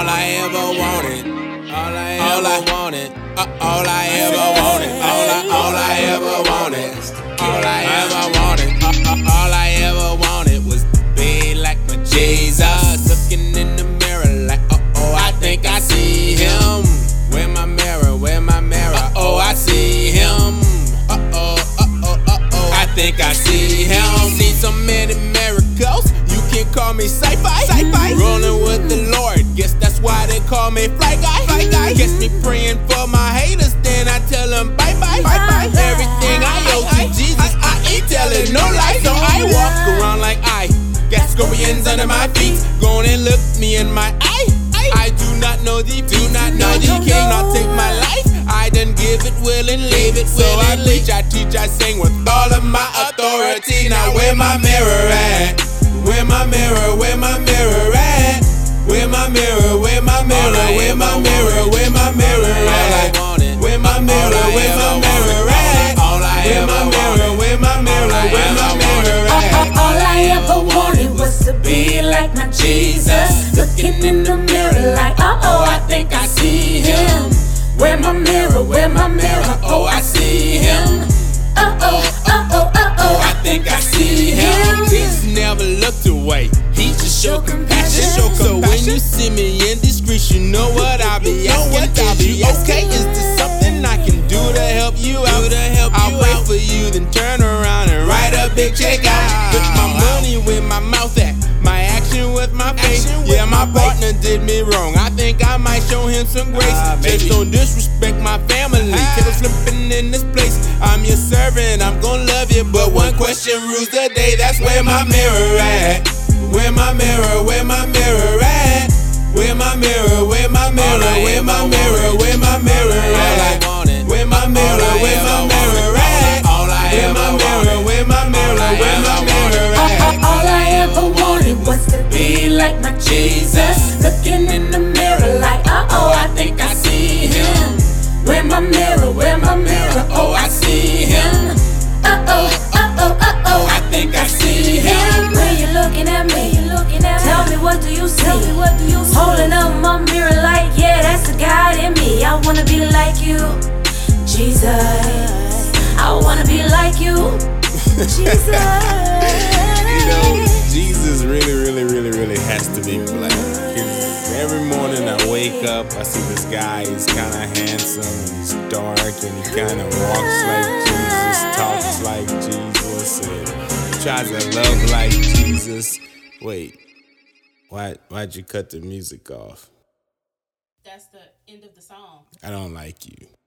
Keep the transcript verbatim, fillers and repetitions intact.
all I ever wanted. All I ever wanted. All I ever wanted. All I ever wanted. All I ever wanted. All I ever wanted was being like my Jesus. Looking in the mirror like, uh oh, I think I see him. Where my mirror? Where my mirror? Oh, I see him. Uh oh, uh oh, uh oh, I think I see him. See so many miracles. Call me sci-fi, sci-fi. Rolling with the Lord, guess that's why they call me fly guy, fly guy. Guess me praying for my haters, then I tell them bye bye, bye bye. Everything I owe to Jesus, I ain't telling no lies. So I walk around like I got scorpions under my feet. Go on and look me in my eye. I do not know thee, do not know thee. Cannot take my life. I done give it, willing, leave it. So I preach, I teach, I sing with all of my authority. Now where my mirror at? Where my mirror, where my mirror at? Where my mirror, where my mirror, where my mirror, where my mirror at? Where my mirror, where my mirror at? Where my mirror, where my mirror, where my mirror at? All I ever wanted was to be like my Jesus. Looking in the mirror like, uh-oh, I think I see him. Where my mirror, where my mirror, oh, I see him. Uh-oh, uh-oh, uh-oh, I think I see him. Jesus never looked away. He just showed compassion. So when you see me in discreet, you know what I be asking. Is you okay? Is there something I can do to help you out? I'll wait for you, then turn around and write a big check out. Put my money where my mouth at, my action with my face. Yeah, my partner did me wrong. I think I might show him some grace. Just don't disrespect my family. Keep flipping in this place. I'm your servant, I'm gon' love you, but one question rules the day. That's where my mirror at. Where my mirror, where my mirror at? Where my mirror, where my mirror, where my mirror, where my mirror at? Where my mirror, where my mirror at? Where my mirror, where my mirror, where my mirror at? All I ever wanted was to be like my Jesus. Looking in the mirror like, uh oh, I think I see him. Where my mirror, where my mirror, oh, I see him. Uh-oh, uh-oh, uh-oh, I think I see him. When you're looking at me, you looking at tell me what do you see? Tell me what do you see? Holding up my mirror like, yeah, that's the God in me. I wanna be like you, Jesus. I wanna be like you, Jesus. You know, Jesus really, really, really, really has to be black. Every morning I wake up, I see this guy, he's kinda handsome, and he's dark, and he kinda walks like Jesus, talks like Jesus, and tries to love like Jesus. Wait, why, why'd you cut the music off? That's the end of the song. I don't like you.